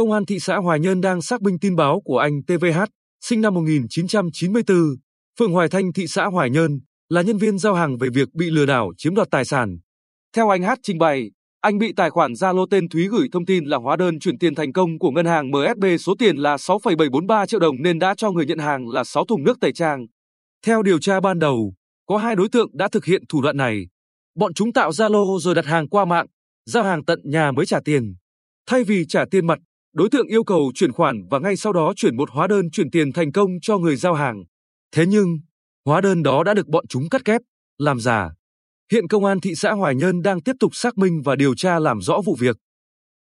Công an thị xã Hoài Nhơn đang xác minh tin báo của anh TVH, sinh năm 1994, phường Hoài Thanh, thị xã Hoài Nhơn, là nhân viên giao hàng về việc bị lừa đảo chiếm đoạt tài sản. Theo anh Hát trình bày, anh bị tài khoản Zalo tên Thúy gửi thông tin là hóa đơn chuyển tiền thành công của ngân hàng MSB số tiền là 6,743 triệu đồng nên đã cho người nhận hàng là 6 thùng nước tẩy trang. Theo điều tra ban đầu, có 2 đối tượng đã thực hiện thủ đoạn này. Bọn chúng tạo Zalo rồi đặt hàng qua mạng, giao hàng tận nhà mới trả tiền. Thay vì trả tiền mặt, đối tượng yêu cầu chuyển khoản và ngay sau đó chuyển một hóa đơn chuyển tiền thành công cho người giao hàng. Thế nhưng, hóa đơn đó đã được bọn chúng cắt ghép, làm giả. Hiện công an thị xã Hoài Nhơn đang tiếp tục xác minh và điều tra làm rõ vụ việc.